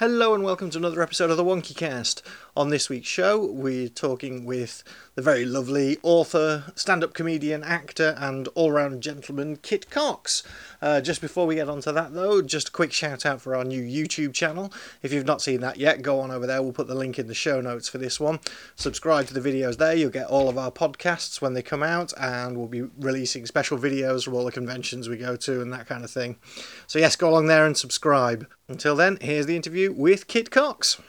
Hello and welcome to another episode of the Wonky Cast. On this week's show, we're talking with the very lovely author, stand-up comedian, actor and all-round gentleman Kit Cox. Just before we get onto that though, just a quick shout out for our new YouTube channel. If you've not seen that yet, go on over there. We'll put the link in the show notes for this one. Subscribe to the videos there. You'll get all of our podcasts when they come out, and we'll be releasing special videos from all the conventions we go to and that kind of thing. So yes, go along there and subscribe. Until then, here's the interview with Kit Cox.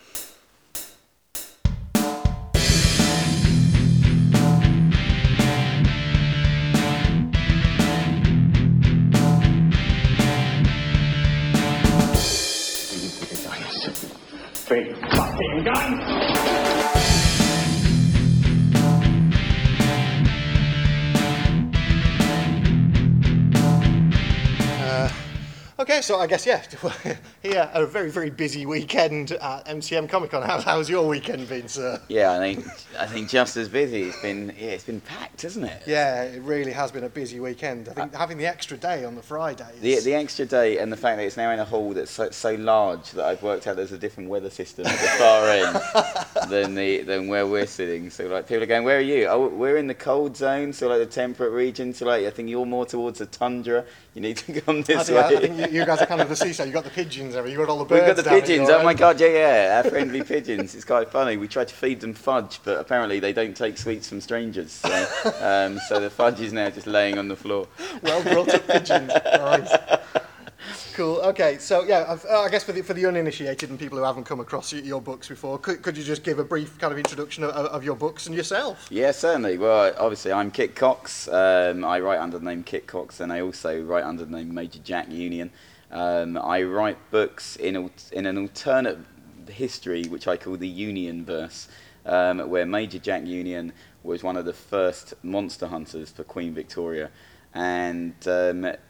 Big fucking gun! Okay, so I guess, yeah, here a very, very busy weekend at MCM Comic Con. How's your weekend been, sir? Yeah, I think just as busy. It's been packed, hasn't it? Yeah, it really has been a busy weekend. I think having the extra day on the Friday. The extra day, and the fact that it's now in a hall that's so large that I've worked out there's a different weather system at the far end than where we're sitting. So like people are going, where are you? Oh, we're in the cold zone, so like the temperate region. So like I think you're more towards the tundra. You need to come this way. I think you guys are kind of the seaside. You got the pigeons everywhere. You got all the birds. We've got the pigeons. Oh my God! Yeah. Our friendly pigeons. It's quite funny. We tried to feed them fudge, but apparently they don't take sweets from strangers. So, so the fudge is now just laying on the floor. Well brought up pigeons. Nice. Cool. Okay. So yeah, I guess for the uninitiated and people who haven't come across your books before, could you just give a brief kind of introduction of your books and yourself? Yeah, certainly. Well, obviously I'm Kit Cox. I write under the name Kit Cox, and I also write under the name Major Jack Union. I write books in an alternate history which I call the Unionverse, where Major Jack Union was one of the first monster hunters for Queen Victoria. And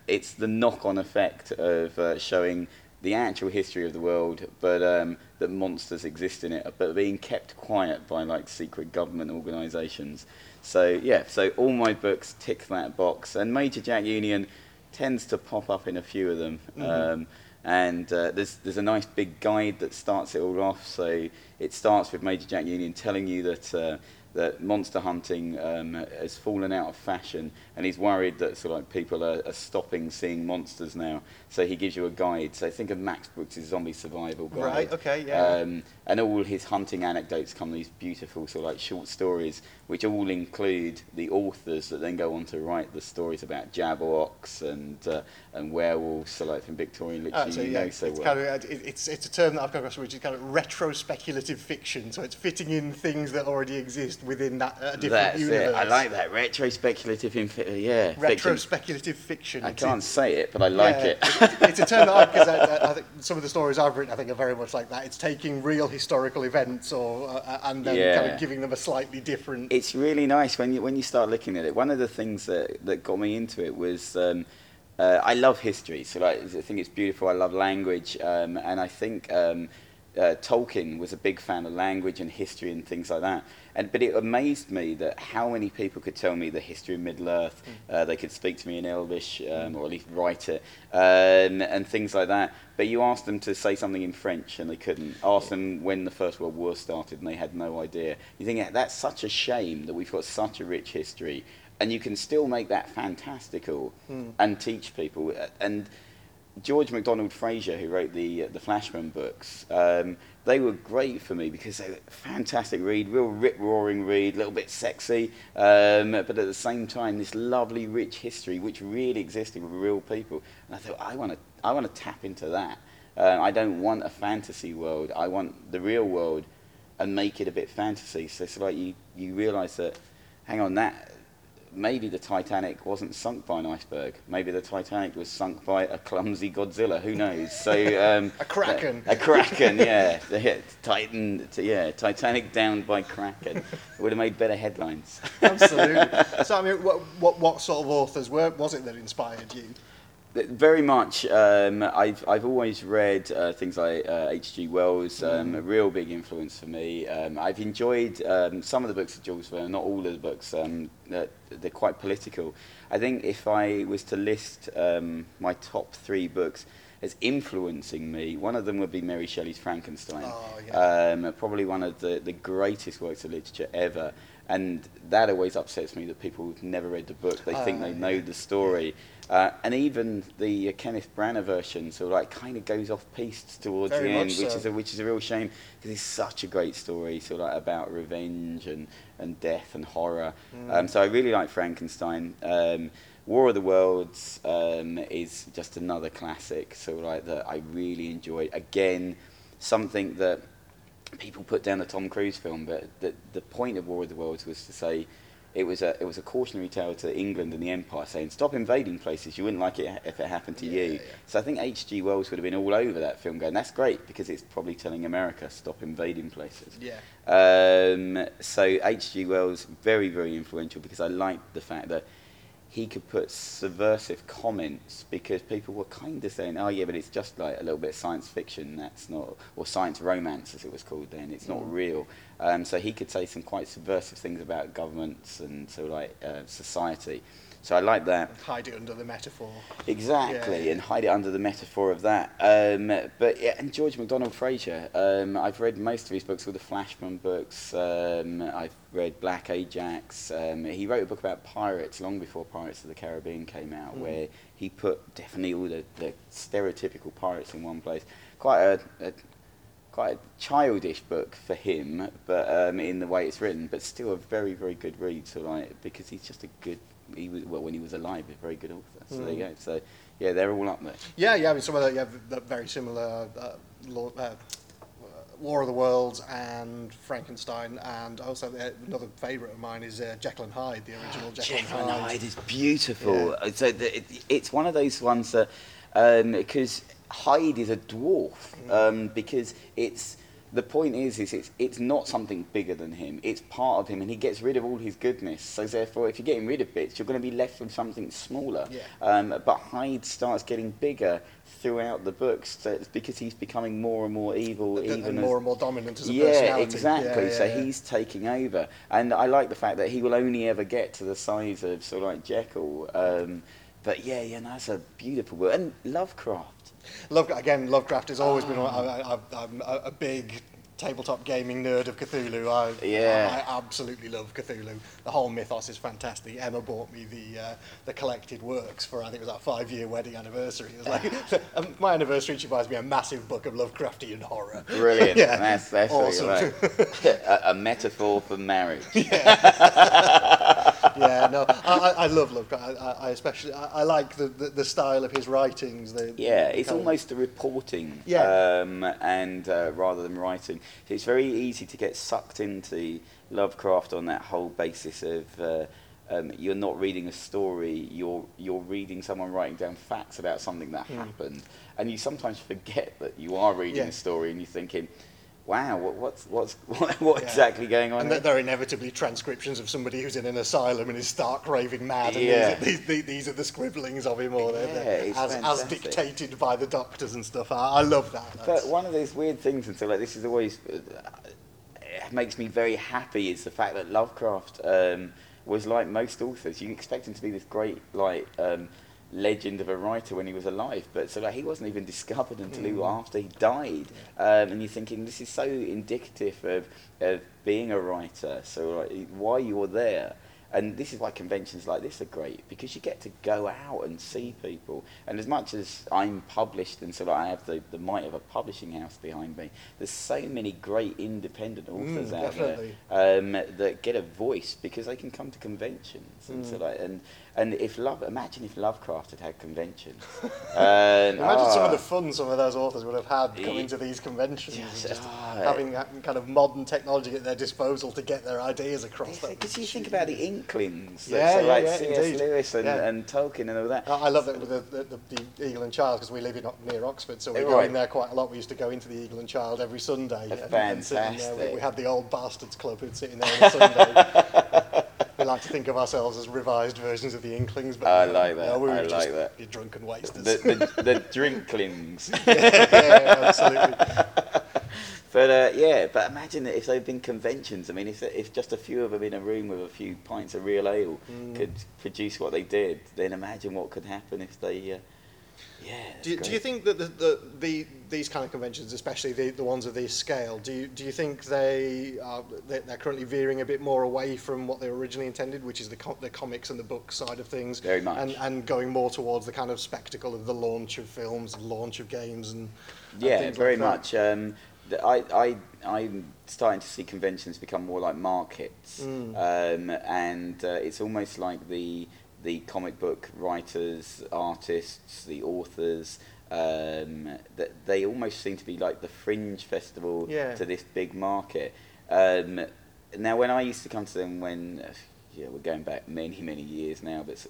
it's the knock-on effect of showing the actual history of the world, but that monsters exist in it, but being kept quiet by like secret government organisations. So yeah, so all my books tick that box, and Major Jack Union tends to pop up in a few of them. Mm-hmm. There's a nice big guide that starts it all off. So it starts with Major Jack Union telling you that monster hunting has fallen out of fashion, and he's worried that sort of like people are stopping seeing monsters now. So he gives you a guide. So think of Max Brooks' Zombie Survival Guide. Right. Okay. Yeah. And all his hunting anecdotes come these beautiful sort of like short stories, which all include the authors that then go on to write the stories about Jabberwocks and werewolves, so like from Victorian literature. It's a term that I've come across, which is kind of retro-speculative fiction. So it's fitting in things that already exist within that different universe. It. I like that. Retrospeculative fiction. I can't say it, but I like it. It's a term that I think some of the stories I've written, I think, are very much like that. It's taking real historical events and then kind of giving them a slightly different. It's really nice when you start looking at it. One of the things that got me into it was I love history, so like, I think it's beautiful. I love language, and I think. Tolkien was a big fan of language and history and things like that, but it amazed me that how many people could tell me the history of Middle-earth. They could speak to me in Elvish, or at least write it, and things like that. But you asked them to say something in French and they couldn't. Asked them when the First World War started and they had no idea. You think, that's such a shame that we've got such a rich history, and you can still make that fantastical and teach people. And George MacDonald Fraser, who wrote the Flashman books, they were great for me because they were fantastic read, real rip-roaring read, a little bit sexy, but at the same time this lovely rich history which really existed with real people. And I thought, I want to tap into that. I don't want a fantasy world. I want the real world and make it a bit fantasy. So it's like you realise that, hang on, that. Maybe the Titanic wasn't sunk by an iceberg. Maybe the Titanic was sunk by a clumsy Godzilla. Who knows? So a kraken. A kraken, yeah. Titanic downed by kraken. It would have made better headlines. Absolutely. So I mean, what sort of authors was it that inspired you? Very much. I've always read things like H.G. Wells, a real big influence for me. I've enjoyed some of the books of Jules Verne, not all of the books. They're quite political. I think if I was to list my top 3 books, as influencing me. One of them would be Mary Shelley's Frankenstein. Oh, yeah. Probably one of the greatest works of literature ever. And that always upsets me that people who've never read the book, they think they know the story. And even the Kenneth Branagh version, so like kind of goes off piste towards the end, which is a real shame because it's such a great story, so like about revenge and death and horror. Mm. So I really like Frankenstein. War of the Worlds is just another classic, so like that I really enjoy. Again, something that people put down the Tom Cruise film, but the point of War of the Worlds was to say it was a cautionary tale to England and the Empire, saying stop invading places. You wouldn't like it if it happened to you. Yeah. So I think H.G. Wells would have been all over that film going, that's great, because it's probably telling America, stop invading places. Yeah. So H.G. Wells, very, very influential, because I liked the fact that he could put subversive comments, because people were kind of saying, oh yeah, but it's just like a little bit of science fiction, that's not, or science romance as it was called then, it's not real. So he could say some quite subversive things about governments and so like society. So I like that. And hide it under the metaphor. Exactly, yeah. And hide it under the metaphor of that. But yeah, and George MacDonald Fraser, I've read most of his books, all the Flashman books. I've read Black Ajax. He wrote a book about pirates long before Pirates of the Caribbean came out, where he put definitely all the stereotypical pirates in one place. Quite a childish book for him, but in the way it's written, but still a very, very good read. So like, because he's just a good. He was, well, when he was alive, a very good author. So there you go. So yeah, they're all up there. Yeah, yeah. I mean, some of the very similar War of the Worlds and Frankenstein, and also another favourite of mine is Jekyll and Hyde, the original Jekyll and Hyde. Jekyll and Hyde is beautiful. Yeah. So it's one of those ones that because Hyde is a dwarf, because it's. The point is it's not something bigger than him. It's part of him, and he gets rid of all his goodness. So therefore, if you're getting rid of bits, you're going to be left with something smaller. Yeah. But Hyde starts getting bigger throughout the books, so it's because he's becoming more and more evil. And more dominant as a personality. Exactly. So he's taking over. And I like the fact that he will only ever get to the size of sort of like Jekyll. But that's a beautiful book. And Lovecraft. Lovecraft has always been. I'm a big tabletop gaming nerd of Cthulhu. I absolutely love Cthulhu. The whole mythos is fantastic. Emma bought me the collected works for, I think it was our 5-year wedding anniversary. It was like my anniversary. She buys me a massive book of Lovecraftian horror. Brilliant. Yeah. That's awesome. Right. a metaphor for marriage. Yeah. Yeah, no, I love Lovecraft. I especially I like the style of his writings. It's almost the reporting. Yeah. And rather than writing, it's very easy to get sucked into Lovecraft on that whole basis of you're not reading a story, you're reading someone writing down facts about something that happened, and you sometimes forget that you are reading a story, and you're thinking, wow, what's exactly going on? And they're inevitably transcriptions of somebody who's in an asylum and is stark raving mad, and these are the scribblings of him, or as dictated by the doctors and stuff. I love that. But one of those weird things, and so like this is always it makes me very happy, is the fact that Lovecraft was like most authors. You expect him to be this great like legend of a writer when he was alive, but so like he wasn't even discovered until after he died, and you're thinking this is so indicative of being a writer, so like why you're there. And this is why conventions like this are great, because you get to go out and see people. And as much as I'm published, and so like I have the might of a publishing house behind me, there's so many great independent authors out there that get a voice because they can come to conventions. And so like, and imagine if Lovecraft had conventions. Imagine some of the fun some of those authors would have had coming to these conventions, just having that kind of modern technology at their disposal to get their ideas across. Because you think about the Inklings, C.S. Lewis and Tolkien and all that. I love that with the Eagle and Child, because we live near Oxford, so we go in there quite a lot. We used to go into the Eagle and Child every Sunday. Fantastic. We had the old bastards club who'd sit in there on a Sunday. We like to think of ourselves as revised versions of the Inklings, but I like that. We were just your drunken wasters. The drinklings. Absolutely. But imagine that if there'd been conventions. I mean, if just a few of them in a room with a few pints of real ale could produce what they did, then imagine what could happen if they Yeah. Do you think that these kind of conventions, especially the ones of this scale, do you think they're currently veering a bit more away from what they originally intended, which is the comics and the book side of things, very much, and going more towards the kind of spectacle of the launch of films, and launch of games, and yeah, things very like that? Much. I'm starting to see conventions become more like markets, and it's almost like the comic book writers, artists, the authors, that they almost seem to be like the fringe festival to this big market. Now, when I used to come to them, we're going back many, many years now, but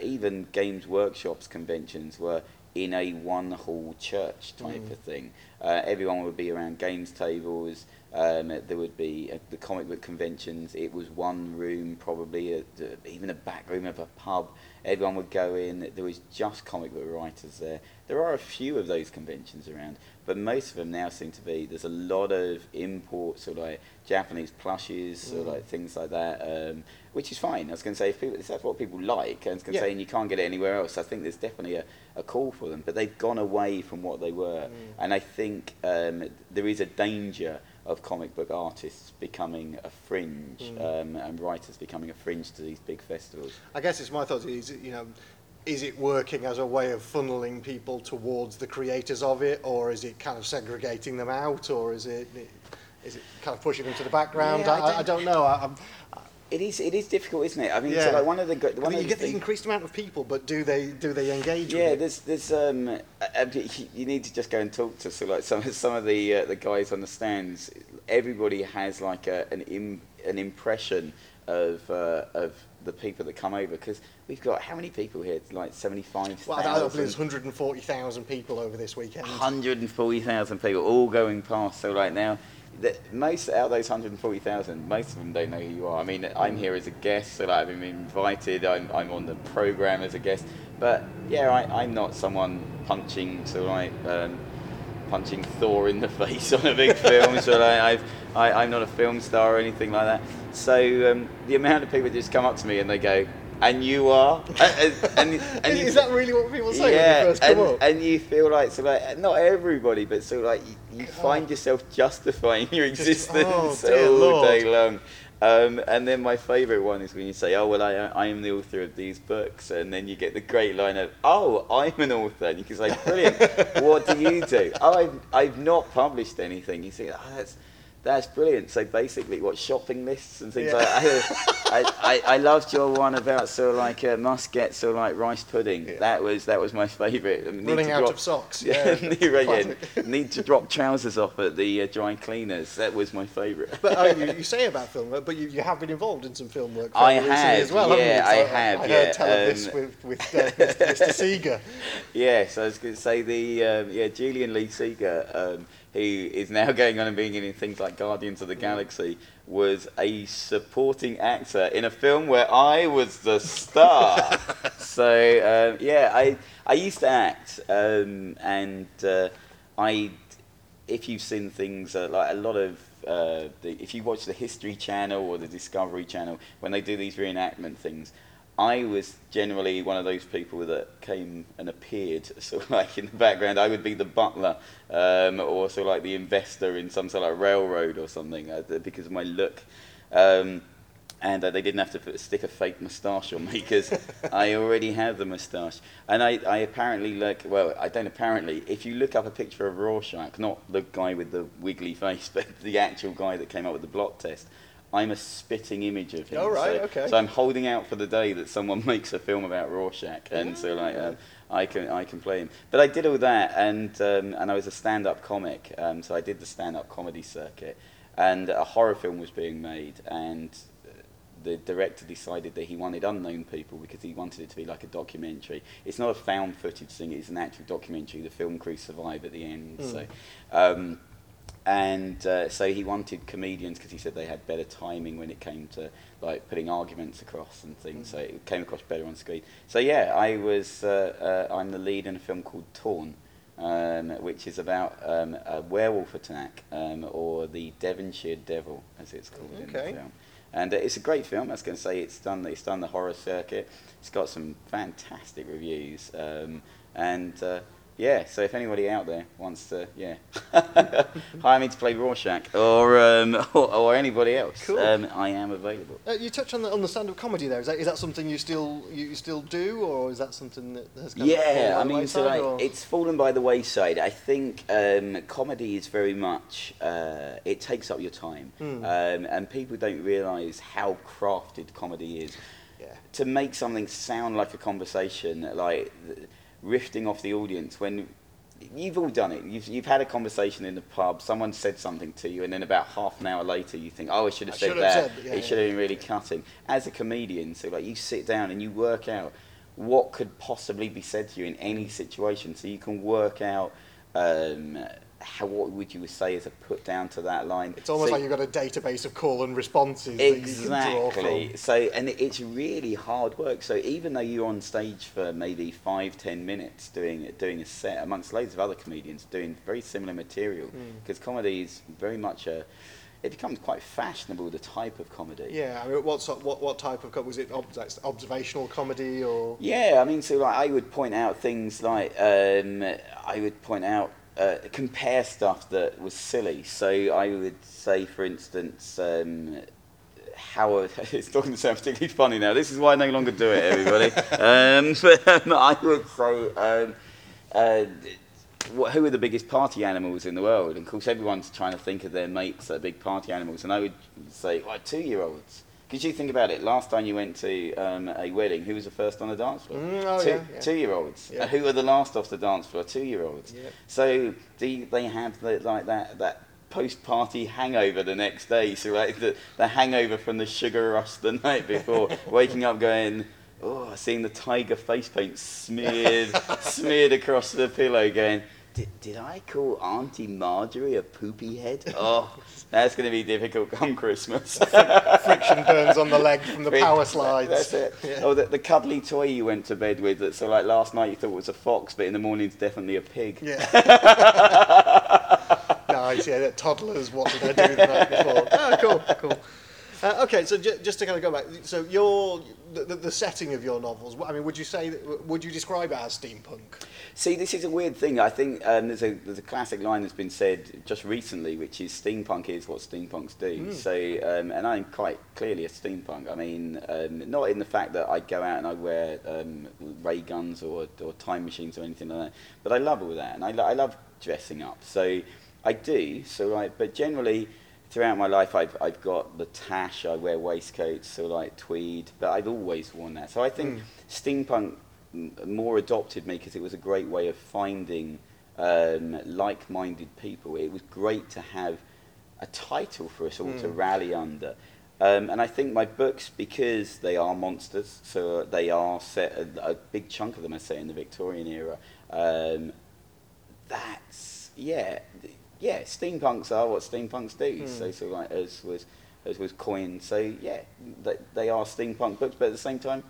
even Games Workshop's conventions were in a one-hall church type of thing. Everyone would be around games tables. There would be the comic book conventions. It was one room, probably even a back room of a pub. Everyone would go in. There was just comic book writers there. There are a few of those conventions around, but most of them now seem to be, there's a lot of imports or like Japanese plushies or like things like that, which is fine. I was going to say, that's what people like, and I was going to say, and you can't get it anywhere else. I think there's definitely a call for them, but they've gone away from what they were. And I think there is a danger of comic book artists becoming a fringe and writers becoming a fringe to these big festivals. I guess it's my thought is, is it working as a way of funneling people towards the creators of it, or is it kind of segregating them out, or is it kind of pushing them to the background? Yeah, I don't know. It is difficult, isn't it? I mean, so like you get the increased amount of people, but do they engage? Yeah, with there's you need to just go and talk to some of the guys on the stands. Everybody has like an impression of the people that come over, because we've got how many people here? Like 75,000. Well, I believe there's 140,000 people over this weekend. 140,000 people all going past. So right now, most out of those 140,000, most of them don't know who you are. I mean, I'm here as a guest, so I've been invited. I'm on the program as a guest, but yeah, I'm not someone punching punching Thor in the face on a big film. So I'm not a film star or anything like that. So the amount of people that just come up to me and they go, "And you are," and is that really what people say when you first come up? And you feel like, not everybody, but you find yourself justifying your existence all day long. And then my favourite one is when you say, "Oh well, I am the author of these books," and then you get the great line of, "Oh, I'm an author," and you can say, "Brilliant! What do you do?" "Oh, I've not published anything." You say, "Oh, that's brilliant." So basically, what, shopping lists and things like that. I loved your one about must get rice pudding. Yeah. That was my favourite. Running out of socks. Need to drop trousers off at the dry cleaners. That was my favourite. But you say about film work, but you have been involved in some film work. I have as well. Yeah, I have. I heard tell of this with Mr. Seeger. Yes, I was going to say Julian Lee Seeger. Who is now going on and being in things like Guardians of the Galaxy, was a supporting actor in a film where I was the star. So I used to act, if you've seen things like a lot of if you watch the History Channel or the Discovery Channel when they do these reenactment things, I was generally one of those people that came and appeared, in the background. I would be the butler, or the investor in some railroad or something, because of my look. And they didn't have to stick a fake moustache on me, because I already have the moustache. And if you look up a picture of Rorschach, not the guy with the wiggly face, but the actual guy that came up with the blot test, I'm a spitting image of him. So I'm holding out for the day that someone makes a film about Rorschach, and I can play him. But I did all that, and I was a stand-up comic, so I did the stand-up comedy circuit, and a horror film was being made, and the director decided that he wanted unknown people because he wanted it to be like a documentary. It's not a found footage thing; it's an actual documentary. The film crew survive at the end, so he wanted comedians because he said they had better timing when it came to putting arguments across and things. So it came across better on screen. So I was I'm the lead in a film called Torn, which is about a werewolf attack, or the Devonshire Devil as it's called in the film. And it's a great film. I was going to say it's done the horror circuit. It's got some fantastic reviews. Yeah, so if anybody out there wants to, hire me to play Rorschach or anybody else, cool. I am available. You touched on the stand-up comedy there. Is that something you still do, or is that something that has kind of fallen by the wayside? Yeah, it's fallen by the wayside. I think comedy is very much it takes up your time, and people don't realise how crafted comedy is. Yeah. To make something sound like a conversation, like. Rifting off the audience when you've all done it. You've had a conversation in the pub. Someone said something to you, and then about half an hour later, you think, "Oh, I should have said that. It should have been really cutting." As a comedian, so like you sit down and you work out what could possibly be said to you in any situation, so you can work out. What would you say as a put down to that line? It's almost like you've got a database of call and responses. Exactly. So, and it's really hard work. So even though you're on stage for maybe 5-10 minutes doing a set amongst loads of other comedians doing very similar material, because comedy is very much a. It becomes quite fashionable, the type of comedy. Yeah, I mean, what type of comedy? Was it observational comedy or? Yeah, I mean, so like I would point out things like compare stuff that was silly. So I would say, for instance, it's not going to sound particularly funny now. This is why I no longer do it, everybody. I would say, who are the biggest party animals in the world? And of course, everyone's trying to think of their mates that are big party animals. And I would say, 2-year-olds. Because you think about it, last time you went to a wedding, who was the first on the dance floor? 2-year-olds. Yeah. Who were the last off the dance floor? 2-year-olds. Yep. So they have that post-party hangover the next day. So like the hangover from the sugar rush the night before, waking up going, oh, seeing the tiger face paint smeared across the pillow going, did I call Auntie Marjorie a poopy head? Oh, that's going to be difficult come Christmas. Friction burns on the leg from the power slides. That's it. Yeah. Oh, the cuddly toy you went to bed with. That, so, like last night you thought it was a fox, but in the morning it's definitely a pig. Yeah. Nice. Yeah, that toddlers. What did I do the night before? Oh, cool. Okay, so just to kind of go back, so the setting of your novels. I mean, would you describe it as steampunk? See, this is a weird thing. I think there's a classic line that's been said just recently, which is steampunk is what steampunks do. So, and I'm quite clearly a steampunk. I mean, not in the fact that I go out and I wear ray guns or time machines or anything like that, but I love all that, and I love dressing up. So I do. So but generally. Throughout my life, I've got the tash. I wear waistcoats, so like tweed, but I've always worn that. So I think steampunk more adopted me because it was a great way of finding like-minded people. It was great to have a title for us all to rally under. And I think my books, because they are monsters, so they are set. A big chunk of them are set in the Victorian era. Yeah, steampunks are what steampunks do. So like as was coined. So yeah, they are steampunk books, but at the same time,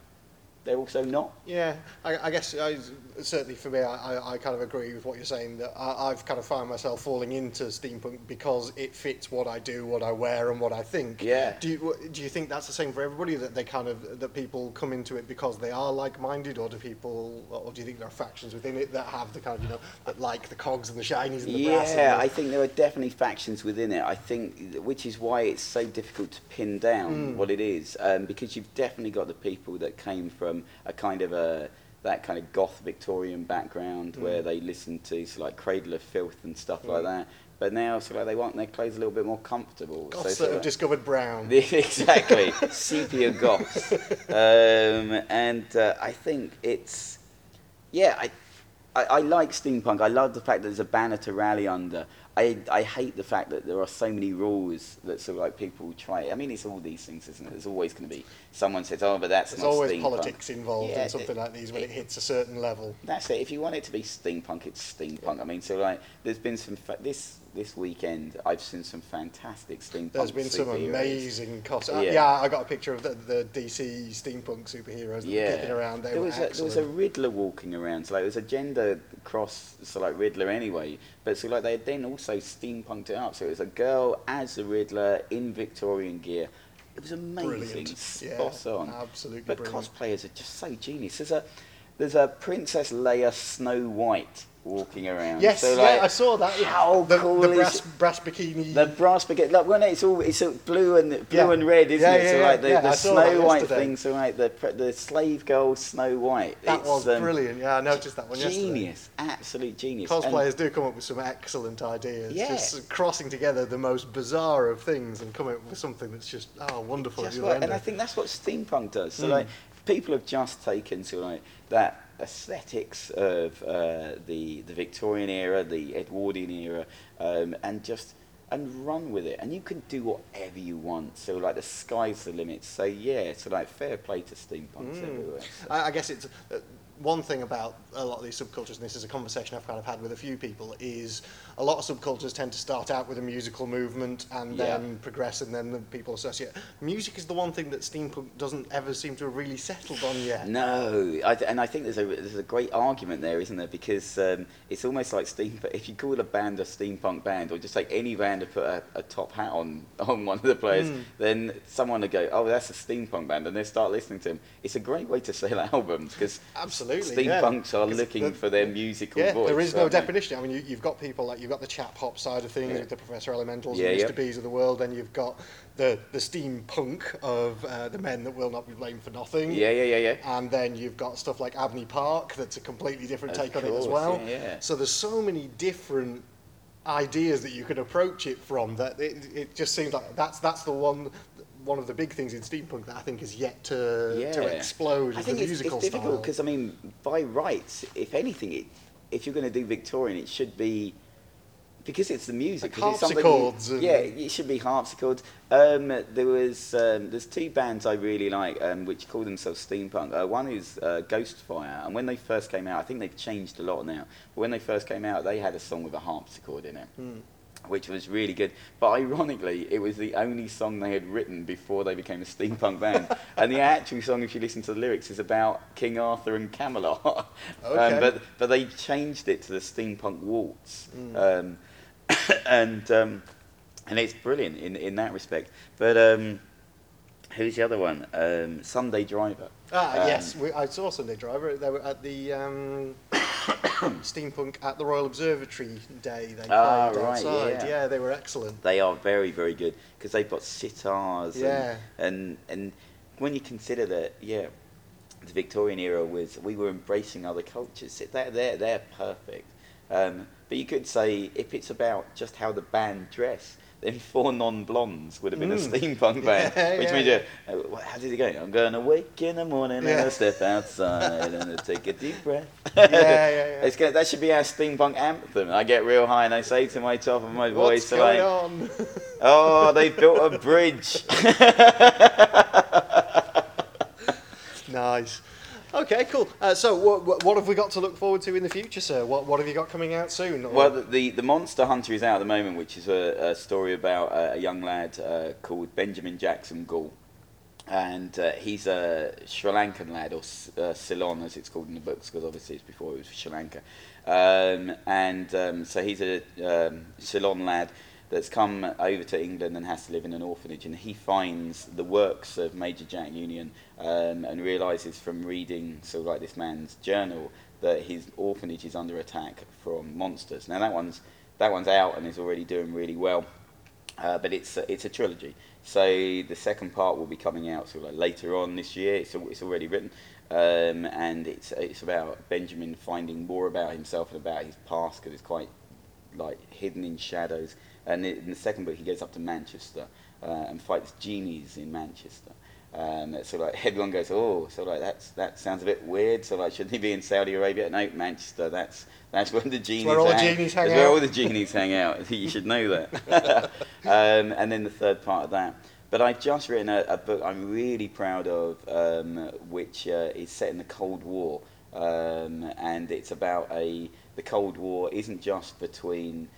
they're also not. Yeah, I guess certainly for me, I kind of agree with what you're saying. That I've kind of found myself falling into steampunk because it fits what I do, what I wear, and what I think. Yeah. Do you think that's the same for everybody? That they kind of that people come into it because they are like-minded, or do you think there are factions within it that have the kind of that like the cogs and the shinies and the brass? Yeah, I think there are definitely factions within it. I think which is why it's so difficult to pin down what it is, because you've definitely got the people that came from. A kind of that kind of goth Victorian background where they listened to like Cradle of Filth and stuff like that, but now they want their clothes a little bit more comfortable. Goths that have discovered brown. Exactly, sepia goths, and I think it's I like steampunk. I love the fact that there's a banner to rally under. I hate the fact that there are so many rules that people try. I mean, it's all these things, isn't it? There's always going to be someone says, "Oh, but that's not steampunk." There's always politics involved in something like these when it hits a certain level. That's it. If you want it to be steampunk, it's steampunk. I mean, there's been some this weekend. I've seen some fantastic steampunk. There's been some amazing costumes. Yeah. I got a picture of the DC steampunk superheroes that were kicking around. There was a Riddler walking around. So it was a gender cross. So Riddler anyway, but they then also steampunked it up. So it was a girl as the Riddler in Victorian gear. It was amazing. Brilliant. Spot on. Absolutely but brilliant. Cosplayers are just so genius. There's a Princess Leia Snow White walking around. Yes, so like, yeah, I saw that. How cool the is brass bikini? The brass bikini. Like when it's all blue and red, isn't it? So like the Snow White thing. So like the slave girl Snow White. That was brilliant. Yeah, I noticed that one yesterday. Genius, absolute genius. Cosplayers do come up with some excellent ideas. Yeah. Just crossing together the most bizarre of things and coming up with something that's just wonderful. That's right. And I think that's what steampunk does. So like people have just taken to like that aesthetics of the Victorian era, the Edwardian era, and run with it. And you can do whatever you want. So like the sky's the limit. So yeah, so like fair play to steampunks everywhere. So. I guess it's one thing about a lot of these subcultures, and this is a conversation I've kind of had with a few people, is a lot of subcultures tend to start out with a musical movement and then progress, and then the people associate. Music is the one thing that steampunk doesn't ever seem to have really settled on yet. No, and I think there's a great argument there, isn't there? Because it's almost like steampunk. If you call a band a steampunk band, or just like any band to put a top hat on one of the players, then someone will go, oh, that's a steampunk band, and they start listening to them. It's a great way to sell albums, because... Absolutely, steampunks are looking for their musical voice. There is no definition. I mean, you've got people like you've got the chap hop side of things with the Professor Elementals and Mr. B's of the world, then you've got the steampunk of the men that will not be blamed for nothing. Yeah. And then you've got stuff like Abney Park that's a completely different take on it as well. Yeah. So there's so many different ideas that you could approach it from that it just seems like that's the one. One of the big things in steampunk that I think is yet to explode is the musical style. I think it's difficult because, I mean, by rights, if anything, if you're going to do Victorian, it should be, because it's the music. Like harpsichords. It should be harpsichords. There's two bands I really like which call themselves steampunk. One is Ghostfire, and when they first came out, I think they've changed a lot now, but when they first came out, they had a song with a harpsichord in it. Which was really good, but ironically, it was the only song they had written before they became a steampunk band. And the actual song, if you listen to the lyrics, is about King Arthur and Camelot. But they changed it to the steampunk waltz, and it's brilliant in that respect. But who's the other one? Sunday Driver. I saw Sunday Driver. They were at the. Steampunk at the Royal Observatory Day. They played outside. Yeah, they were excellent. They are very, very good because they've got sitars. Yeah. And when you consider that, the Victorian era we were embracing other cultures. They're perfect. But you could say if it's about just how the band dress, then Four Non-Blondes would have been a steampunk band. Which means, how did it go? I'm going to wake in the morning and I'll step outside and I'll take a deep breath. It's good. That should be our steampunk anthem. I get real high and I say to my top of my voice, what's going on? Oh, they built a bridge. Nice. Okay, cool. So what have we got to look forward to in the future, sir? What have you got coming out soon? Or? Well, the Monster Hunter is out at the moment, which is a story about a young lad called Benjamin Jackson Gaul. And he's a Sri Lankan lad, or Ceylon as it's called in the books, because obviously it's before it was Sri Lanka. So he's a Ceylon lad that's come over to England and has to live in an orphanage, and he finds the works of Major Jack Union and realises from reading sort of like this man's journal that his orphanage is under attack from monsters. Now that one's out and is already doing really well, but it's a trilogy. So the second part will be coming out sort of like later on this year. It's already written, and it's about Benjamin finding more about himself and about his past because it's quite like hidden in shadows. And in the second book, he goes up to Manchester and fights genies in Manchester. So like everyone goes, that sounds a bit weird. So like, shouldn't he be in Saudi Arabia? No, Manchester. That's where the genies. That's where all the genies hang out. You should know that. And then the third part of that. But I've just written a book I'm really proud of, which is set in the Cold War, and it's about the Cold War isn't just between.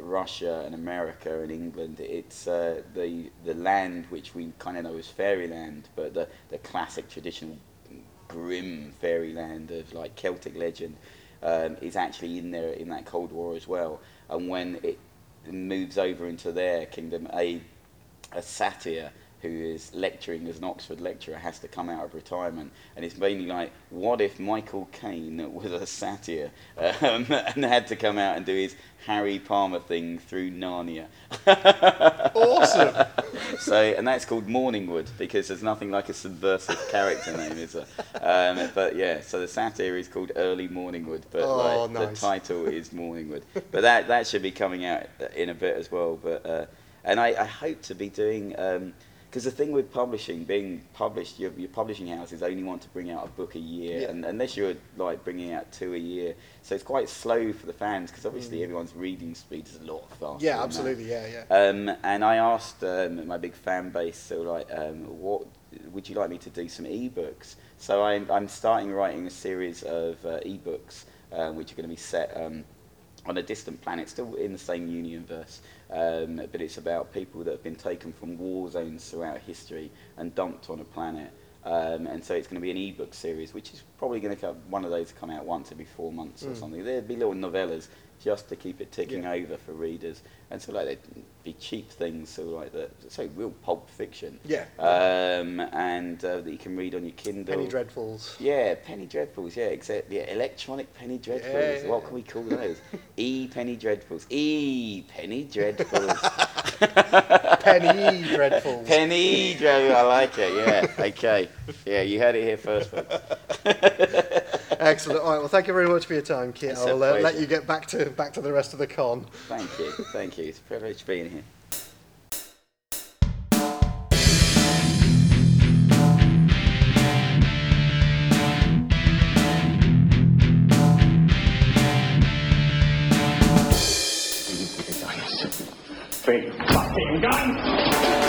Russia and America and England. It's the land which we kind of know as fairyland, but the classic traditional grim fairyland of like Celtic legend is actually in there in that Cold War as well. And when it moves over into their kingdom, a satyr who is lecturing as an Oxford lecturer has to come out of retirement, and it's mainly like, what if Michael Caine was a satyr and had to come out and do his Harry Palmer thing through Narnia? Awesome. So, and that's called Morningwood, because there's nothing like a subversive character name, is there? But yeah, so the satire is called Early Morningwood, but the title is Morningwood. But that should be coming out in a bit as well. But and I hope to be doing. Because the thing with publishing, being published, your publishing houses only want to bring out a book a year, and unless you're like bringing out two a year, so it's quite slow for the fans, because obviously everyone's reading speed is a lot faster. Yeah, absolutely, and I asked my big fan base, so like, what would you like me to do? Some ebooks. So I'm starting writing a series of ebooks, which are going to be set on a distant planet, still in the same Unionverse. But it's about people that have been taken from war zones throughout history and dumped on a planet. And so it's going to be an ebook series, which is probably going to come, one of those come out once every 4 months or something. There'd be little novellas just to keep it ticking over for readers. And so like they'd be cheap things, so like the real pulp fiction. Yeah. And that you can read on your Kindle. Penny Dreadfuls. Yeah, Penny Dreadfuls. Yeah, except electronic Penny Dreadfuls. Yeah. What can we call those? Penny Dreadfuls. Penny Dreadfuls. Penny Dreadfuls. Penny Dreadfuls. I like it. Yeah. Okay. Yeah, you heard it here first, folks. Excellent. All right. Well, thank you very much for your time, Kit. I'll let you get back to the rest of the con. Thank you. Thank you. It's a privilege being here. Big fucking gun!